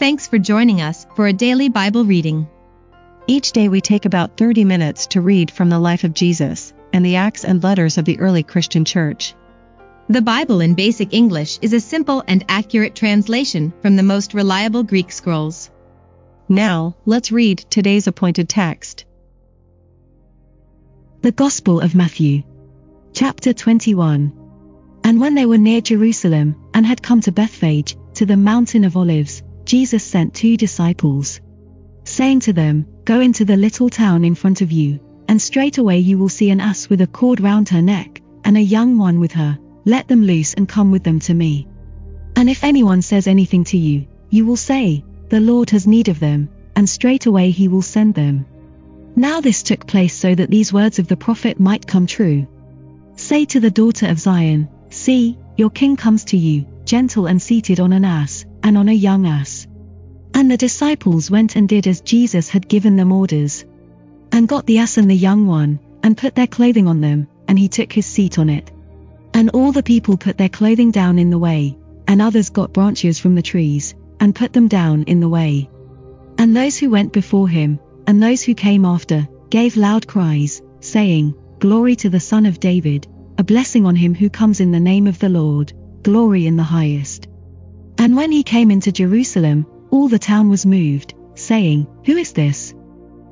Thanks for joining us for a daily Bible reading. Each day we take about 30 minutes to read from the life of Jesus and the Acts and letters of the early Christian church. The Bible in Basic English is a simple and accurate translation from the most reliable Greek scrolls. Now, let's read today's appointed text. The Gospel of Matthew, chapter 21. And when they were near Jerusalem and had come to Beth-phage, to the Mountain of Olives, Jesus sent two disciples, saying to them, Go into the little town in front of you, and straightway you will see an ass with a cord round her neck, and a young one with her. Let them loose and come with them to me. And if anyone says anything to you, you will say, The Lord has need of them, and straightway he will send them. Now this took place so that these words of the prophet might come true. Say to the daughter of Zion, See, your king comes to you, gentle and seated on an ass, and on a young ass. And the disciples went and did as Jesus had given them orders, and got the ass and the young one, and put their clothing on them, and he took his seat on it. And all the people put their clothing down in the way, and others got branches from the trees, and put them down in the way. And those who went before him, and those who came after, gave loud cries, saying, Glory to the Son of David, a blessing on him who comes in the name of the Lord, glory in the highest. And when he came into Jerusalem, all the town was moved, saying, Who is this?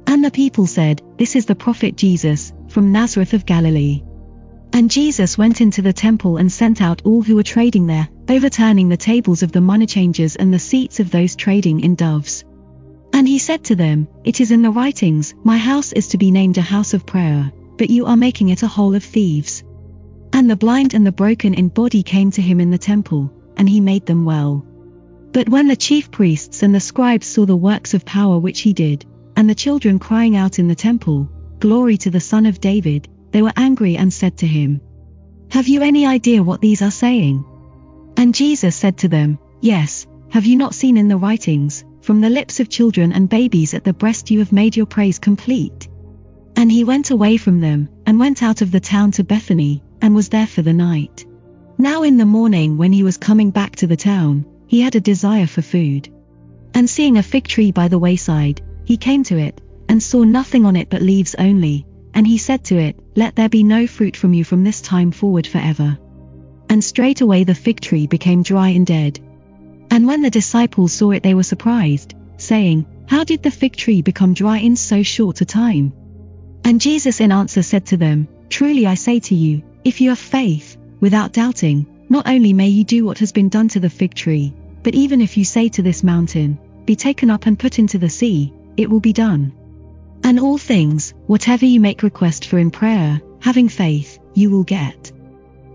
And the people said, This is the prophet Jesus, from Nazareth of Galilee. And Jesus went into the temple and sent out all who were trading there, overturning the tables of the moneychangers and the seats of those trading in doves. And he said to them, It is in the writings, My house is to be named a house of prayer, but you are making it a hole of thieves. And the blind and the broken in body came to him in the temple, and he made them well. But when the chief priests and the scribes saw the works of power which he did, and the children crying out in the temple, Glory to the Son of David, they were angry and said to him, Have you any idea what these are saying? And Jesus said to them, Yes, have you not seen in the writings, From the lips of children and babies at the breast you have made your praise complete? And he went away from them, and went out of the town to Bethany, and was there for the night. Now in the morning when he was coming back to the town, he had a desire for food. And seeing a fig tree by the wayside, he came to it, and saw nothing on it but leaves only, and he said to it, Let there be no fruit from you from this time forward forever. And straightway the fig tree became dry and dead. And when the disciples saw it they were surprised, saying, How did the fig tree become dry in so short a time? And Jesus in answer said to them, Truly I say to you, if you have faith, without doubting, not only may you do what has been done to the fig tree, but even if you say to this mountain, Be taken up and put into the sea, it will be done. And all things, whatever you make request for in prayer, having faith, you will get.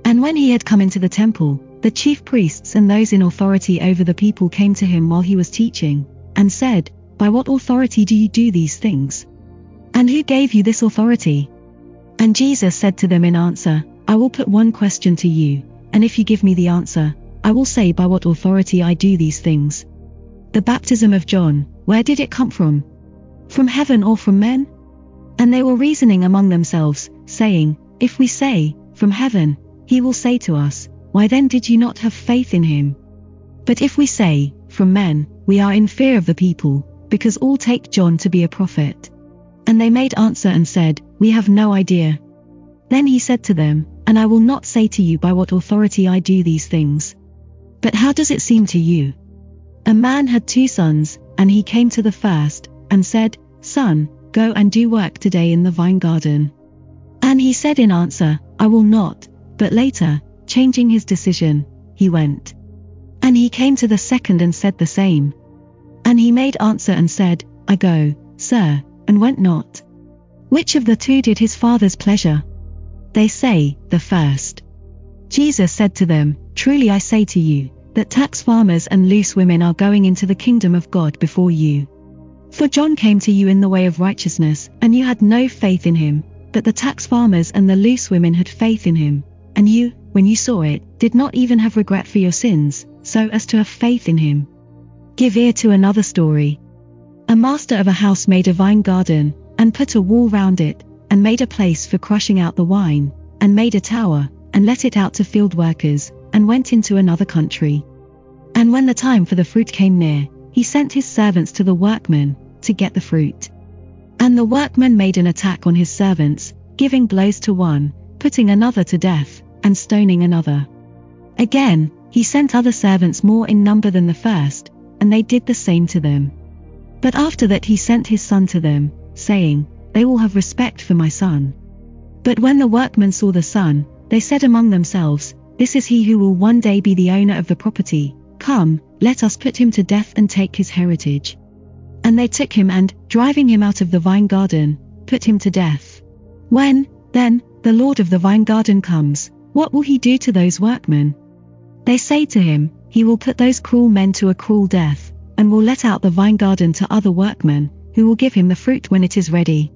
And when he had come into the temple, the chief priests and those in authority over the people came to him while he was teaching, and said, By what authority do you do these things? And who gave you this authority? And Jesus said to them in answer, I will put one question to you, and if you give me the answer, I will say by what authority I do these things. The baptism of John, where did it come from? From heaven or from men? And they were reasoning among themselves, saying, If we say, From heaven, he will say to us, Why then did you not have faith in him? But if we say, From men, we are in fear of the people, because all take John to be a prophet. And they made answer and said, We have no idea. Then he said to them, And I will not say to you by what authority I do these things. But how does it seem to you? A man had two sons, and he came to the first, and said, Son, go and do work today in the vine garden. And he said in answer, I will not, but later, changing his decision, he went. And he came to the second and said the same. And he made answer and said, I go, sir, and went not. Which of the two did his father's pleasure? They say, the first. Jesus said to them, Truly I say to you, that tax farmers and loose women are going into the kingdom of God before you. For John came to you in the way of righteousness, and you had no faith in him, but the tax farmers and the loose women had faith in him, and you, when you saw it, did not even have regret for your sins, so as to have faith in him. Give ear to another story. A master of a house made a vine garden, and put a wall round it, and made a place for crushing out the wine, and made a tower, and let it out to field workers, and went into another country. And when the time for the fruit came near, he sent his servants to the workmen to get the fruit. And the workmen made an attack on his servants, giving blows to one, putting another to death, and stoning another. Again, he sent other servants more in number than the first, and they did the same to them. But after that he sent his son to them, saying, They will have respect for my son. But when the workmen saw the son, they said among themselves, This is he who will one day be the owner of the property. Come, let us put him to death and take his heritage. And they took him and, driving him out of the vine garden, put him to death. When, then, the Lord of the vine garden comes, what will he do to those workmen? They say to him, He will put those cruel men to a cruel death, and will let out the vine garden to other workmen, who will give him the fruit when it is ready.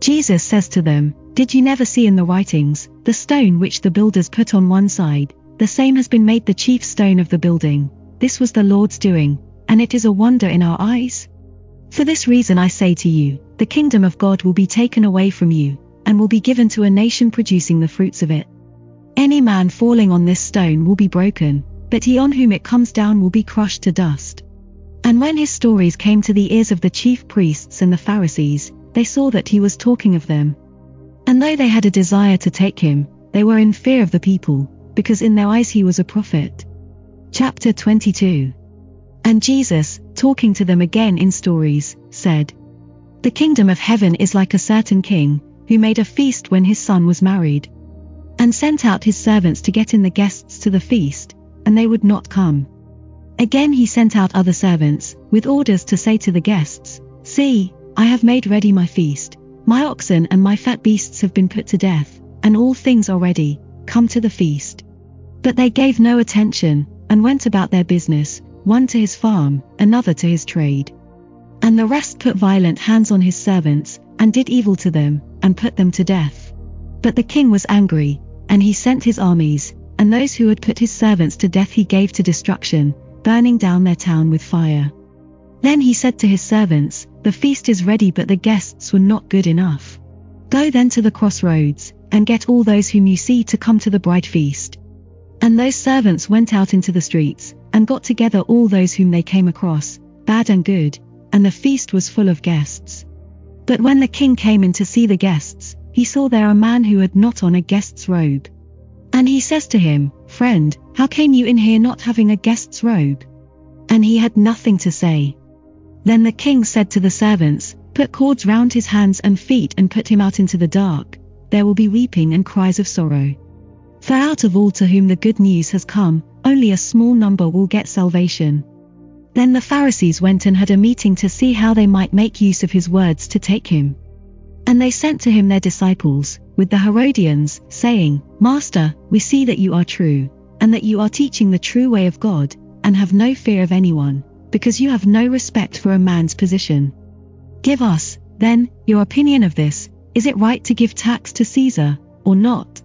Jesus says to them, Did you never see in the writings, the stone which the builders put on one side, the same has been made the chief stone of the building. This was the Lord's doing, and it is a wonder in our eyes. For this reason I say to you, the kingdom of God will be taken away from you, and will be given to a nation producing the fruits of it. Any man falling on this stone will be broken, but he on whom it comes down will be crushed to dust. And when his stories came to the ears of the chief priests and the Pharisees, they saw that he was talking of them. And though they had a desire to take him, they were in fear of the people, because in their eyes he was a prophet. Chapter 22. And Jesus, talking to them again in stories, said, The kingdom of heaven is like a certain king, who made a feast when his son was married, and sent out his servants to get in the guests to the feast, and they would not come. Again he sent out other servants, with orders to say to the guests, See, I have made ready my feast. My oxen and my fat beasts have been put to death, and all things are ready, come to the feast. But they gave no attention, and went about their business, one to his farm, another to his trade. And the rest put violent hands on his servants, and did evil to them, and put them to death. But the king was angry, and he sent his armies, and those who had put his servants to death he gave to destruction, burning down their town with fire. Then he said to his servants, The feast is ready, but the guests were not good enough. Go then to the crossroads, and get all those whom you see to come to the bride feast. And those servants went out into the streets, and got together all those whom they came across, bad and good, and the feast was full of guests. But when the king came in to see the guests, he saw there a man who had not on a guest's robe. And he says to him, Friend, how came you in here not having a guest's robe? And he had nothing to say. Then the king said to the servants, Put cords round his hands and feet and put him out into the dark. There will be weeping and cries of sorrow. For out of all to whom the good news has come, only a small number will get salvation. Then the Pharisees went and had a meeting to see how they might make use of his words to take him. And they sent to him their disciples, with the Herodians, saying, Master, we see that you are true, and that you are teaching the true way of God, and have no fear of anyone, because you have no respect for a man's position. Give us, then, your opinion of this. Is it right to give tax to Caesar, or not?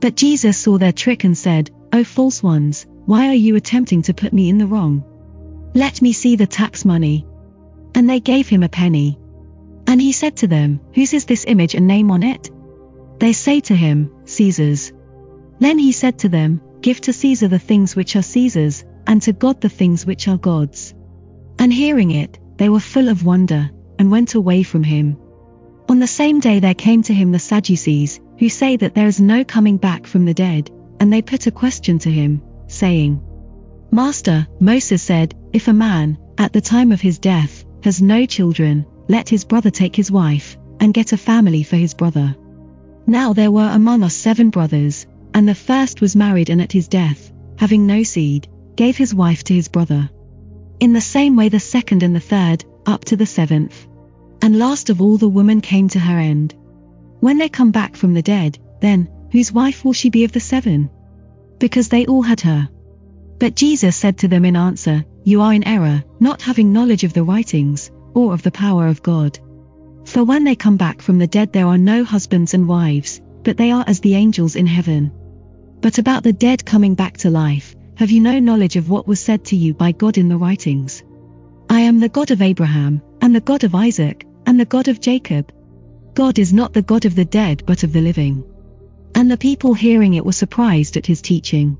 But Jesus saw their trick and said, O false ones, why are you attempting to put me in the wrong? Let me see the tax money. And they gave him a penny. And he said to them, Whose is this image and name on it? They say to him, Caesar's. Then he said to them, Give to Caesar the things which are Caesar's, and to God the things which are God's. And hearing it, they were full of wonder, and went away from him. On the same day there came to him the Sadducees, who say that there is no coming back from the dead, and they put a question to him, saying, Master, Moses said, If a man, at the time of his death, has no children, let his brother take his wife, and get a family for his brother. Now there were among us 7 brothers, and the first was married and at his death, having no seed, gave his wife to his brother. In the same way the second and the third, up to the 7th. And last of all the woman came to her end. When they come back from the dead, then, whose wife will she be of the 7? Because they all had her. But Jesus said to them in answer, You are in error, not having knowledge of the writings, or of the power of God. For when they come back from the dead there are no husbands and wives, but they are as the angels in heaven. But about the dead coming back to life, have you no knowledge of what was said to you by God in the writings? I am the God of Abraham, and the God of Isaac, and the God of Jacob. God is not the God of the dead but of the living. And the people hearing it were surprised at his teaching.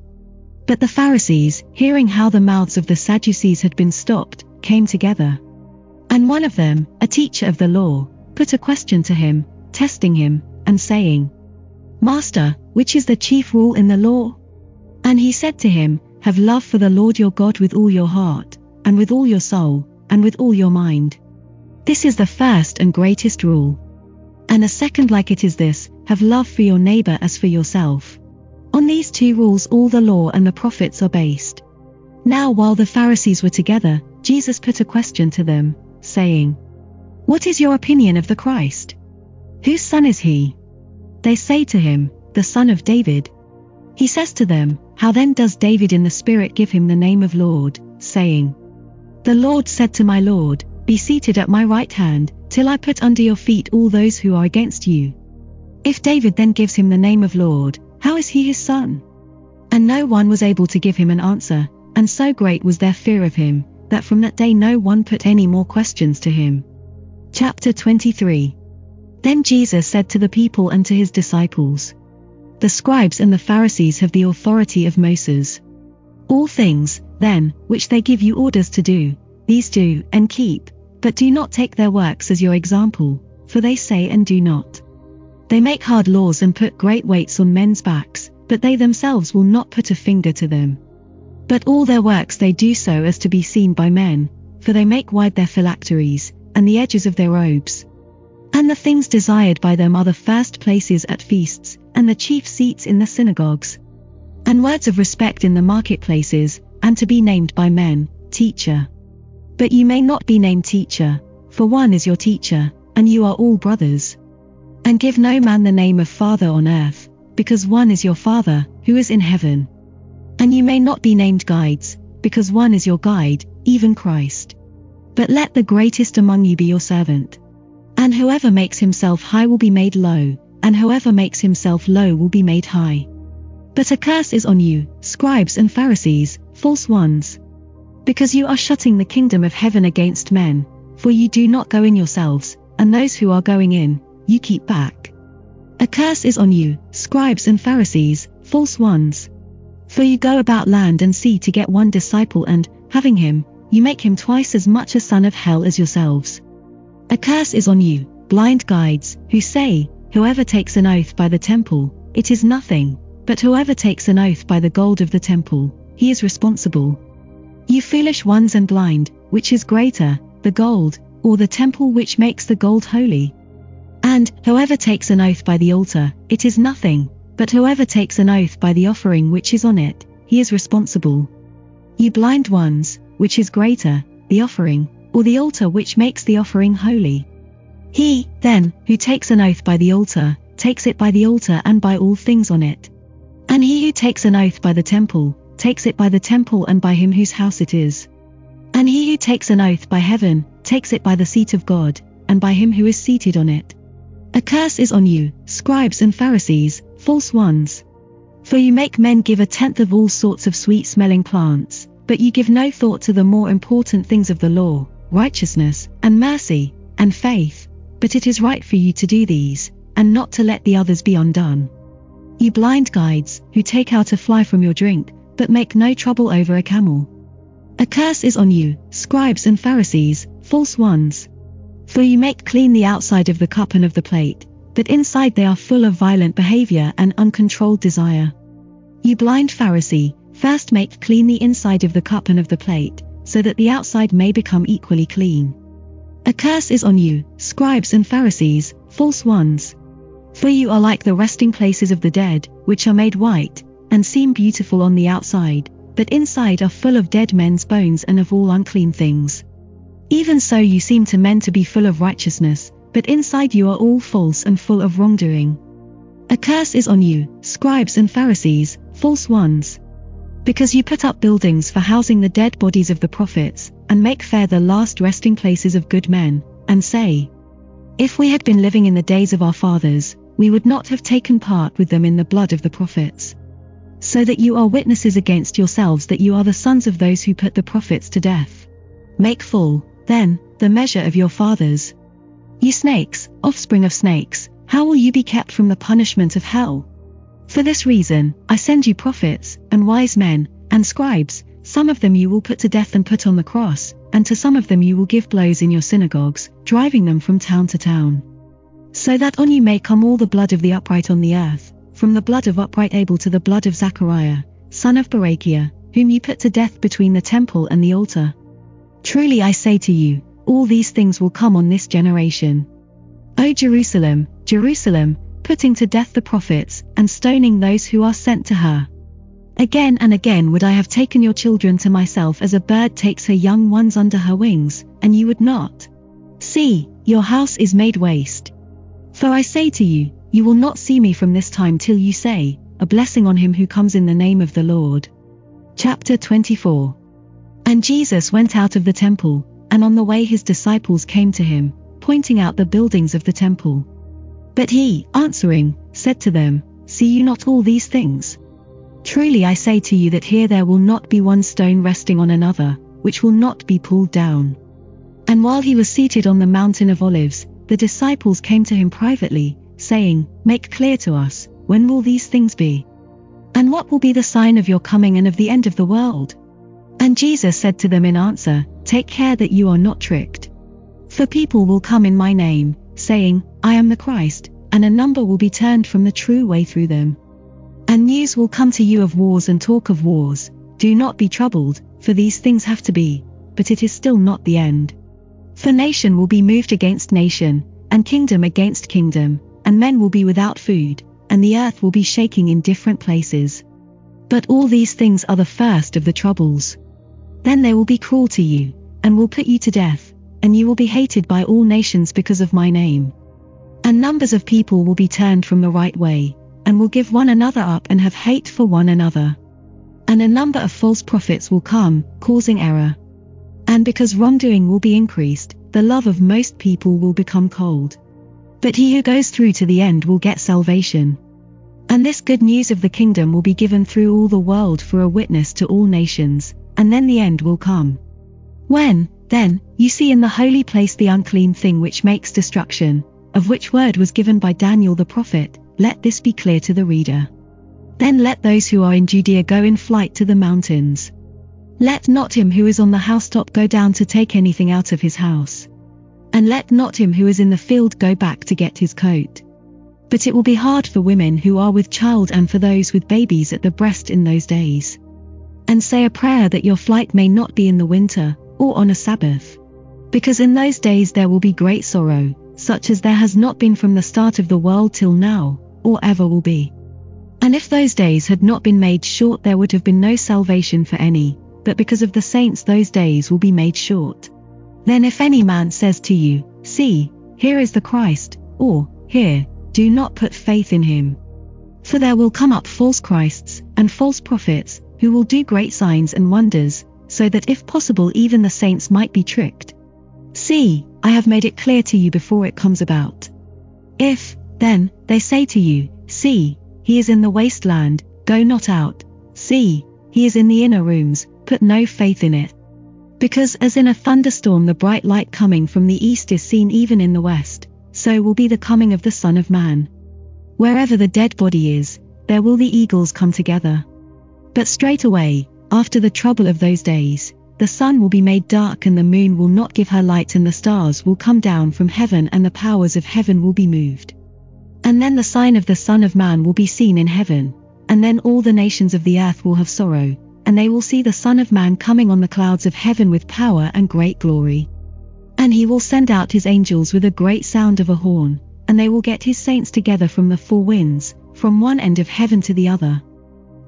But the Pharisees, hearing how the mouths of the Sadducees had been stopped, came together. And one of them, a teacher of the law, put a question to him, testing him, and saying, "Master, which is the chief rule in the law?" And he said to him, "Have love for the Lord your God with all your heart, and with all your soul, and with all your mind. This is the first and greatest rule. And a second like it is this, have love for your neighbor as for yourself. On these two rules all the law and the prophets are based." Now while the Pharisees were together, Jesus put a question to them, saying, "What is your opinion of the Christ? Whose son is he?" They say to him, "The son of David." He says to them, "How then does David in the Spirit give him the name of Lord, saying, 'The Lord said to my Lord, be seated at my right hand, till I put under your feet all those who are against you.' If David then gives him the name of Lord, how is he his son?" And no one was able to give him an answer, and so great was their fear of him, that from that day no one put any more questions to him. Chapter 23. Then Jesus said to the people and to his disciples, "The scribes and the Pharisees have the authority of Moses. All things, then, which they give you orders to do, these do and keep, but do not take their works as your example, for they say and do not. They make hard laws and put great weights on men's backs, but they themselves will not put a finger to them. But all their works they do so as to be seen by men, for they make wide their phylacteries, and the edges of their robes. And the things desired by them are the first places at feasts, and the chief seats in the synagogues, and words of respect in the marketplaces, and to be named by men, 'Teacher.' But you may not be named teacher, for one is your teacher, and you are all brothers. And give no man the name of father on earth, because one is your Father, who is in heaven. And you may not be named guides, because one is your guide, even Christ. But let the greatest among you be your servant. And whoever makes himself high will be made low, and whoever makes himself low will be made high. But a curse is on you, scribes and Pharisees, false ones, because you are shutting the kingdom of heaven against men, for you do not go in yourselves, and those who are going in, you keep back. A curse is on you, scribes and Pharisees, false ones, for you go about land and sea to get one disciple and, having him, you make him twice as much a son of hell as yourselves. A curse is on you, blind guides, who say, 'Whoever takes an oath by the temple, it is nothing, but whoever takes an oath by the gold of the temple, he is responsible.' You foolish ones and blind, which is greater, the gold, or the temple which makes the gold holy? And whoever takes an oath by the altar, it is nothing, but whoever takes an oath by the offering which is on it, he is responsible. You blind ones, which is greater, the offering, or the altar which makes the offering holy? He, then, who takes an oath by the altar, takes it by the altar and by all things on it. And he who takes an oath by the temple, takes it by the temple and by him whose house it is. And he who takes an oath by heaven, takes it by the seat of God, and by him who is seated on it. A curse is on you, scribes and Pharisees, false ones, for you make men give a tenth of all sorts of sweet-smelling plants, but you give no thought to the more important things of the law, righteousness, and mercy, and faith. But it is right for you to do these, and not to let the others be undone. You blind guides, who take out a fly from your drink, but make no trouble over a camel. A curse is on you, scribes and Pharisees, false ones, for you make clean the outside of the cup and of the plate, but inside they are full of violent behavior and uncontrolled desire. You blind Pharisee, first make clean the inside of the cup and of the plate, so that the outside may become equally clean. A curse is on you, scribes and Pharisees, false ones, for you are like the resting places of the dead, which are made white, and seem beautiful on the outside, but inside are full of dead men's bones and of all unclean things. Even so you seem to men to be full of righteousness, but inside you are all false and full of wrongdoing. A curse is on you, scribes and Pharisees, false ones, because you put up buildings for housing the dead bodies of the prophets, and make fair the last resting places of good men, and say, 'If we had been living in the days of our fathers, we would not have taken part with them in the blood of the prophets.' So that you are witnesses against yourselves that you are the sons of those who put the prophets to death. Make full, then, the measure of your fathers. You snakes, offspring of snakes, how will you be kept from the punishment of hell? For this reason, I send you prophets, and wise men, and scribes, Some of them you will put to death and put on the cross, and to some of them you will give blows in your synagogues, driving them from town to town. So that on you may come all the blood of the upright on the earth, from the blood of upright Abel to the blood of Zachariah, son of Berechiah, whom you put to death between the temple and the altar. Truly I say to you, all these things will come on this generation. O Jerusalem, Jerusalem, putting to death the prophets, and stoning those who are sent to her. Again and again would I have taken your children to myself as a bird takes her young ones under her wings, and you would not. See, your house is made waste. For I say to you, you will not see me from this time till you say, a blessing on him who comes in the name of the Lord. Chapter 24. And Jesus went out of the temple, and on the way his disciples came to him, pointing out the buildings of the temple. But he, answering, said to them, See you not all these things? Truly I say to you that here there will not be one stone resting on another, which will not be pulled down. And while he was seated on the Mountain of Olives, the disciples came to him privately, saying, Make clear to us, when will these things be? And what will be the sign of your coming and of the end of the world? And Jesus said to them in answer, Take care that you are not tricked. For people will come in my name, saying, I am the Christ, and a number will be turned from the true way through them. And news will come to you of wars and talk of wars. Do not be troubled, for these things have to be, but it is still not the end. For nation will be moved against nation, and kingdom against kingdom, and men will be without food, and the earth will be shaking in different places. But all these things are the first of the troubles. Then they will be cruel to you, and will put you to death, and you will be hated by all nations because of my name. And numbers of people will be turned from the right way, and will give one another up and have hate for one another. And a number of false prophets will come, causing error. And because wrongdoing will be increased, the love of most people will become cold. But he who goes through to the end will get salvation. And this good news of the kingdom will be given through all the world for a witness to all nations, and then the end will come. When, then, you see in the holy place the unclean thing which makes destruction, of which word was given by Daniel the prophet, let this be clear to the reader. Then let those who are in Judea go in flight to the mountains. Let not him who is on the housetop go down to take anything out of his house. And let not him who is in the field go back to get his coat. But it will be hard for women who are with child and for those with babies at the breast in those days. And say a prayer that your flight may not be in the winter, or on a Sabbath. Because in those days there will be great sorrow, such as there has not been from the start of the world till now, or ever will be. And if those days had not been made short, there would have been no salvation for any, but because of the saints those days will be made short. Then if any man says to you, See, here is the Christ, or, Here, do not put faith in him. For there will come up false Christs, and false prophets, who will do great signs and wonders, so that if possible even the saints might be tricked. See, I have made it clear to you before it comes about. If, then, they say to you, See, he is in the wasteland, go not out. See, he is in the inner rooms, put no faith in it. Because as in a thunderstorm the bright light coming from the east is seen even in the west, so will be the coming of the Son of Man. Wherever the dead body is, there will the eagles come together. But straightway, after the trouble of those days, the sun will be made dark and the moon will not give her light and the stars will come down from heaven and the powers of heaven will be moved. And then the sign of the Son of Man will be seen in heaven, and then all the nations of the earth will have sorrow, and they will see the Son of Man coming on the clouds of heaven with power and great glory. And he will send out his angels with a great sound of a horn, and they will get his saints together from the four winds, from one end of heaven to the other.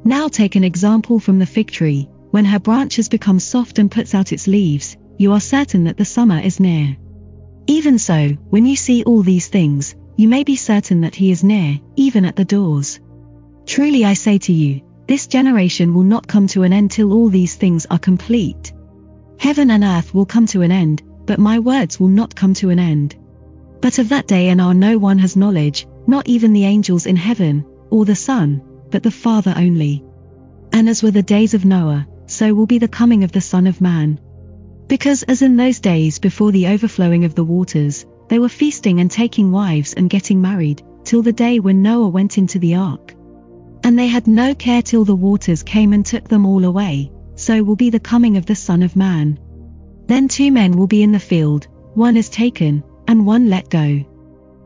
Now take an example from the fig tree. When her branches become soft and puts out its leaves, you are certain that the summer is near. Even so, when you see all these things, you may be certain that he is near, even at the doors. Truly I say to you, this generation will not come to an end till all these things are complete. Heaven and earth will come to an end, but my words will not come to an end. But of that day and hour no one has knowledge, not even the angels in heaven, or the Son, but the Father only. And as were the days of Noah, so will be the coming of the Son of Man. Because as in those days before the overflowing of the waters, they were feasting and taking wives and getting married, till the day when Noah went into the ark. And they had no care till the waters came and took them all away, so will be the coming of the Son of Man. Then two men will be in the field, one is taken, and one let go.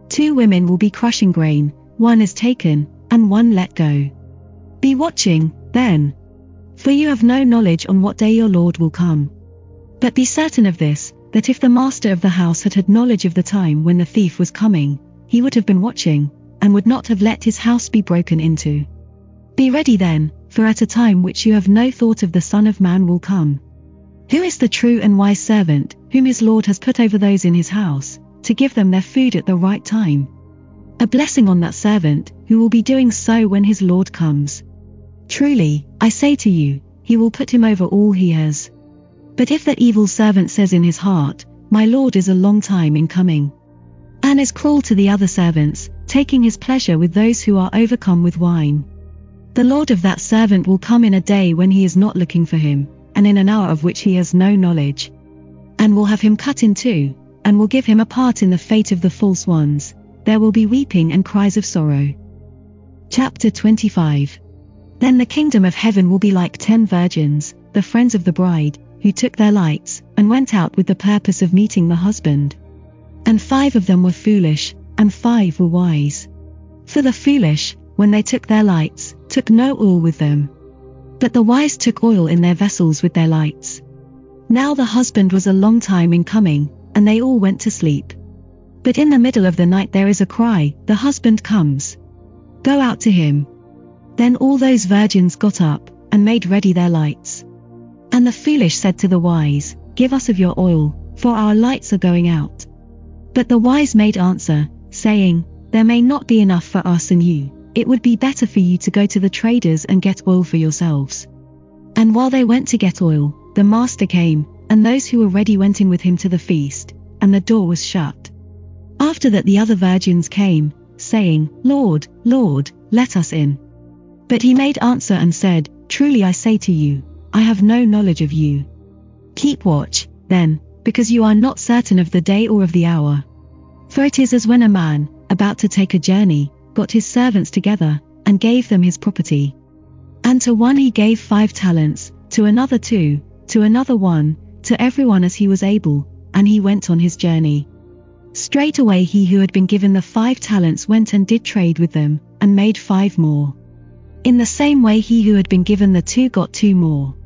Two women will be crushing grain, one is taken, and one let go. Be watching, then, for you have no knowledge on what day your Lord will come. But be certain of this, that if the master of the house had had knowledge of the time when the thief was coming, he would have been watching, and would not have let his house be broken into. Be ready then, for at a time which you have no thought of the Son of Man will come. Who is the true and wise servant, whom his Lord has put over those in his house, to give them their food at the right time? A blessing on that servant, who will be doing so when his Lord comes. Truly, I say to you, he will put him over all he has. But if that evil servant says in his heart, My Lord is a long time in coming, and is cruel to the other servants, taking his pleasure with those who are overcome with wine, the Lord of that servant will come in a day when he is not looking for him, and in an hour of which he has no knowledge, and will have him cut in two, and will give him a part in the fate of the false ones. There will be weeping and cries of sorrow. Chapter 25. Then the kingdom of heaven will be like 10 virgins, the friends of the bride, who took their lights, and went out with the purpose of meeting the husband. And 5 of them were foolish, and 5 were wise. For the foolish, when they took their lights, took no oil with them. But the wise took oil in their vessels with their lights. Now the husband was a long time in coming, and they all went to sleep. But in the middle of the night there is a cry, The husband comes. Go out to him. Then all those virgins got up, and made ready their lights. And the foolish said to the wise, Give us of your oil, for our lights are going out. But the wise made answer, saying, There may not be enough for us and you, it would be better for you to go to the traders and get oil for yourselves. And while they went to get oil, the master came, and those who were ready went in with him to the feast, and the door was shut. After that the other virgins came, saying, Lord, Lord, let us in. But he made answer and said, Truly I say to you, I have no knowledge of you. Keep watch, then, because you are not certain of the day or of the hour. For it is as when a man, about to take a journey, got his servants together, and gave them his property. And to one he gave 5 talents, to another 2, to another 1, to everyone as he was able, and he went on his journey. Straightway he who had been given the 5 talents went and did trade with them, and made 5 more. In the same way he who had been given the 2 got 2 more.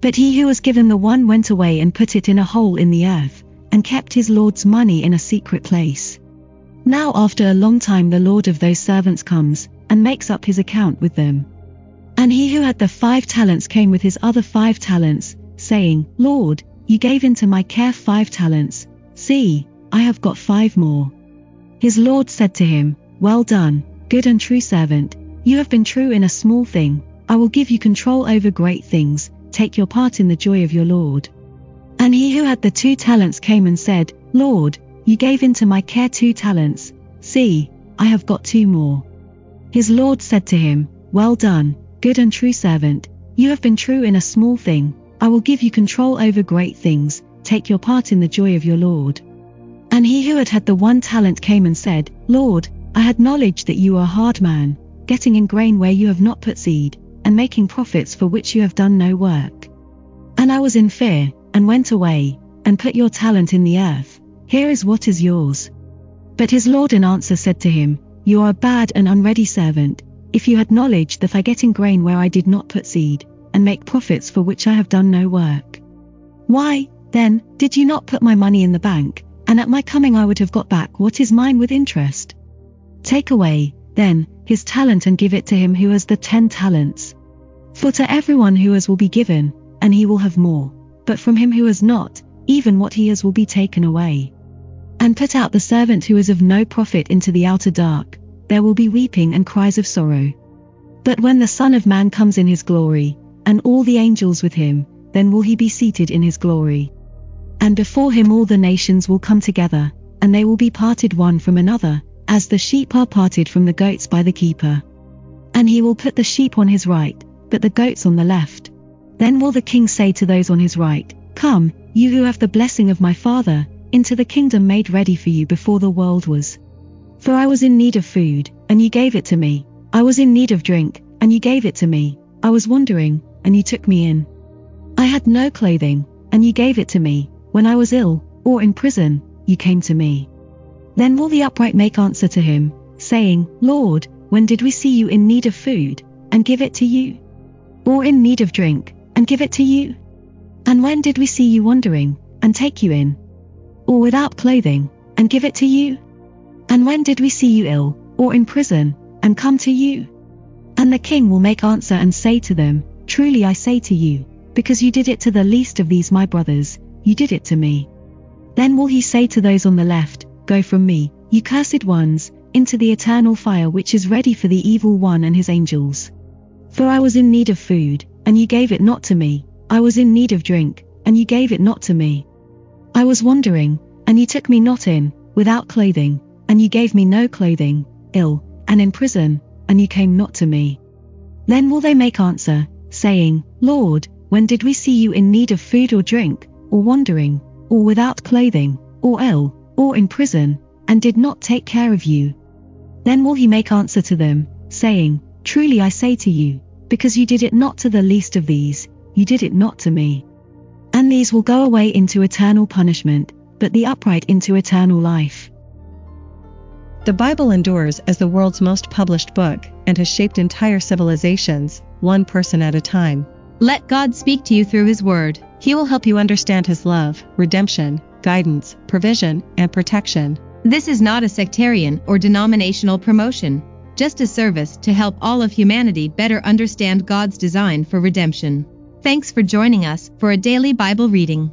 But he who was given the 1 went away and put it in a hole in the earth, and kept his Lord's money in a secret place. Now after a long time the Lord of those servants comes, and makes up his account with them. And he who had the 5 talents came with his other 5 talents, saying, Lord, you gave into my care 5 talents, see, I have got 5 more. His Lord said to him, Well done, good and true servant, you have been true in a small thing, I will give you control over great things, take your part in the joy of your Lord. And he who had the 2 talents came and said, Lord, you gave into my care 2 talents, see, I have got 2 more. His Lord said to him, Well done, good and true servant, you have been true in a small thing, I will give you control over great things, take your part in the joy of your Lord. And he who had had the 1 talent came and said, Lord, I had knowledge that you are a hard man, getting in grain where you have not put seed, and making profits for which you have done no work. And I was in fear, and went away, and put your talent in the earth, here is what is yours. But his Lord in answer said to him, You are a bad and unready servant, if you had knowledge that I get in grain where I did not put seed, and make profits for which I have done no work. Why, then, did you not put my money in the bank, and at my coming I would have got back what is mine with interest? Take away, then, his talent and give it to him who has the 10 talents. For to everyone who has will be given, and he will have more, but from him who has not, even what he has will be taken away. And put out the servant who is of no profit into the outer dark, there will be weeping and cries of sorrow. But when the Son of Man comes in his glory, and all the angels with him, then will he be seated in his glory. And before him all the nations will come together, and they will be parted one from another, as the sheep are parted from the goats by the keeper. And he will put the sheep on his right, but the goats on the left. Then will the King say to those on his right, Come, you who have the blessing of my Father, into the kingdom made ready for you before the world was. For I was in need of food, and you gave it to me. I was in need of drink, and you gave it to me. I was wandering, and you took me in. I had no clothing, and you gave it to me. When I was ill, or in prison, you came to me. Then will the upright make answer to him, saying, Lord, when did we see you in need of food, and give it to you? Or in need of drink, and give it to you? And when did we see you wandering, and take you in? Or without clothing, and give it to you? And when did we see you ill, or in prison, and come to you? And the king will make answer and say to them, Truly I say to you, because you did it to the least of these my brothers, you did it to me. Then will he say to those on the left, Go from me, you cursed ones, into the eternal fire which is ready for the evil one and his angels. For I was in need of food, and you gave it not to me. I was in need of drink, and you gave it not to me. I was wandering, and you took me not in, without clothing, and you gave me no clothing, ill, and in prison, and you came not to me. Then will they make answer, saying, Lord, when did we see you in need of food or drink, or wandering, or without clothing, or ill, or in prison, and did not take care of you? Then will he make answer to them, saying, Truly I say to you, because you did it not to the least of these, you did it not to me. And these will go away into eternal punishment, but the upright into eternal life. The Bible endures as the world's most published book, and has shaped entire civilizations, one person at a time. Let God speak to you through His Word. He will help you understand His love, redemption, guidance, provision, and protection. This is not a sectarian or denominational promotion, just a service to help all of humanity better understand God's design for redemption. Thanks for joining us for a daily Bible reading.